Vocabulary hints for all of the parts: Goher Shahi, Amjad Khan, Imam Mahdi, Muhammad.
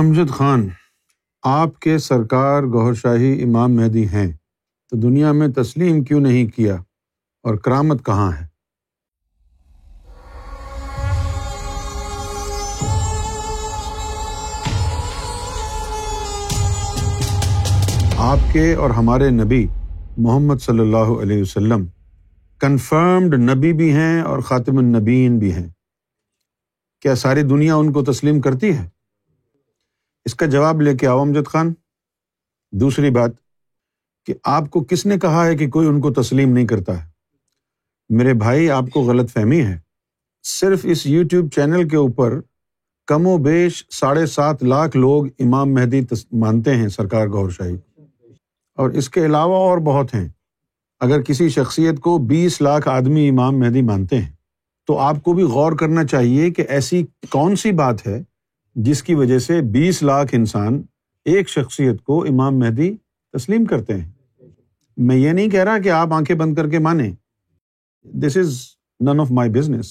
امجد خان، آپ کے سرکار گوہر شاہی امام مہدی ہیں تو دنیا میں تسلیم کیوں نہیں کیا اور کرامت کہاں ہے؟ آپ کے اور ہمارے نبی محمد صلی اللہ علیہ وسلم کنفرمڈ نبی بھی ہیں اور خاتم النبیین بھی ہیں، کیا ساری دنیا ان کو تسلیم کرتی ہے؟ اس کا جواب لے کے آؤ امجد خان۔ دوسری بات کہ آپ کو کس نے کہا ہے کہ کوئی ان کو تسلیم نہیں کرتا ہے؟ میرے بھائی، آپ کو غلط فہمی ہے۔ صرف اس یوٹیوب چینل کے اوپر کم و بیش 7.5 لاکھ لوگ امام مہدی مانتے ہیں سرکار گوھر شاہی، اور اس کے علاوہ اور بہت ہیں۔ اگر کسی شخصیت کو 20 لاکھ آدمی امام مہدی مانتے ہیں تو آپ کو بھی غور کرنا چاہیے کہ ایسی کون سی بات ہے جس کی وجہ سے 20 لاکھ انسان ایک شخصیت کو امام مہدی تسلیم کرتے ہیں۔ میں یہ نہیں کہہ رہا کہ آپ آنکھیں بند کر کے مانیں، دس از نن آف مائی بزنس۔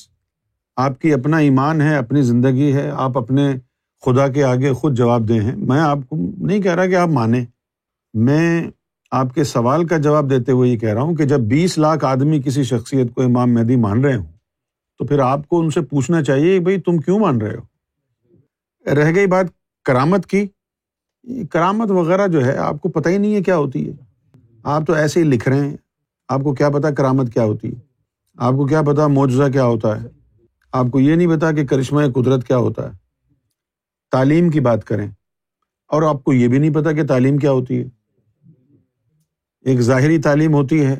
آپ کی اپنا ایمان ہے، اپنی زندگی ہے، آپ اپنے خدا کے آگے خود جواب دہ ہیں۔ میں آپ کو نہیں کہہ رہا کہ آپ مانیں، میں آپ کے سوال کا جواب دیتے ہوئے یہ کہہ رہا ہوں کہ جب 20 لاکھ آدمی کسی شخصیت کو امام مہدی مان رہے ہوں تو پھر آپ کو ان سے پوچھنا چاہیے بھائی تم کیوں مان رہے ہو۔ رہ گئی بات کرامت کی، کرامت وغیرہ جو ہے آپ کو پتہ ہی نہیں ہے کیا ہوتی ہے، آپ تو ایسے ہی لکھ رہے ہیں۔ آپ کو کیا پتہ کرامت کیا ہوتی ہے؟ آپ کو کیا پتہ معجزہ کیا ہوتا ہے؟ آپ کو یہ نہیں پتہ کہ کرشمہ قدرت کیا ہوتا ہے۔ تعلیم کی بات کریں اور آپ کو یہ بھی نہیں پتہ کہ تعلیم کیا ہوتی ہے۔ ایک ظاہری تعلیم ہوتی ہے،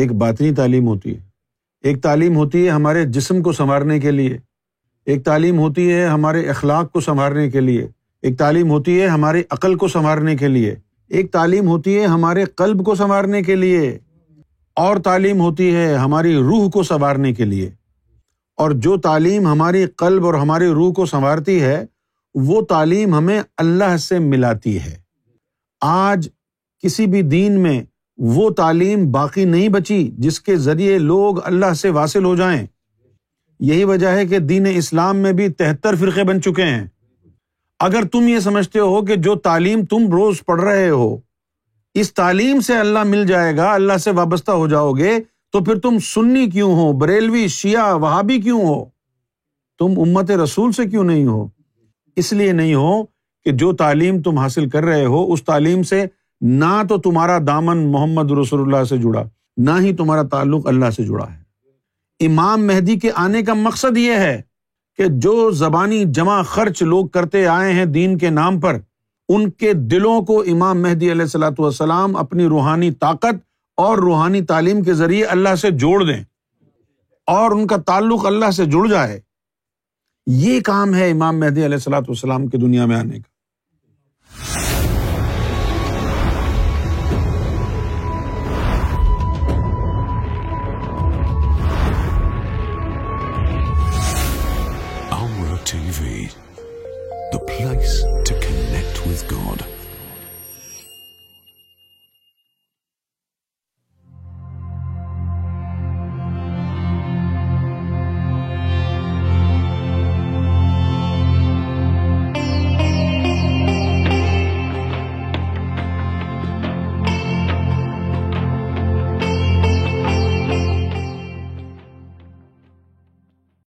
ایک باطنی تعلیم ہوتی ہے۔ ایک تعلیم ہوتی ہے ہمارے جسم کو سنوارنے کے لیے، ایک تعلیم ہوتی ہے ہمارے اخلاق کو سنوارنے کے لیے، ایک تعلیم ہوتی ہے ہمارے عقل کو سنوارنے کے لیے، ایک تعلیم ہوتی ہے ہمارے قلب کو سنوارنے کے لیے، اور تعلیم ہوتی ہے ہماری روح کو سنوارنے کے لیے۔ اور جو تعلیم ہماری قلب اور ہماری روح کو سنوارتی ہے وہ تعلیم ہمیں اللہ سے ملاتی ہے۔ آج کسی بھی دین میں وہ تعلیم باقی نہیں بچی جس کے ذریعے لوگ اللہ سے واصل ہو جائیں۔ یہی وجہ ہے کہ دین اسلام میں بھی 73 فرقے بن چکے ہیں۔ اگر تم یہ سمجھتے ہو کہ جو تعلیم تم روز پڑھ رہے ہو اس تعلیم سے اللہ مل جائے گا، اللہ سے وابستہ ہو جاؤ گے، تو پھر تم سنی کیوں ہو، بریلوی، شیعہ، وہابی کیوں ہو؟ تم امت رسول سے کیوں نہیں ہو؟ اس لیے نہیں ہو کہ جو تعلیم تم حاصل کر رہے ہو اس تعلیم سے نہ تو تمہارا دامن محمد رسول اللہ سے جڑا، نہ ہی تمہارا تعلق اللہ سے جڑا ہے۔ امام مہدی کے آنے کا مقصد یہ ہے کہ جو زبانی جمع خرچ لوگ کرتے آئے ہیں دین کے نام پر، ان کے دلوں کو امام مہدی علیہ الصلوۃ والسلام اپنی روحانی طاقت اور روحانی تعلیم کے ذریعے اللہ سے جوڑ دیں اور ان کا تعلق اللہ سے جڑ جائے۔ یہ کام ہے امام مہدی علیہ الصلوۃ والسلام کے دنیا میں آنے کا۔ The place to connect with God.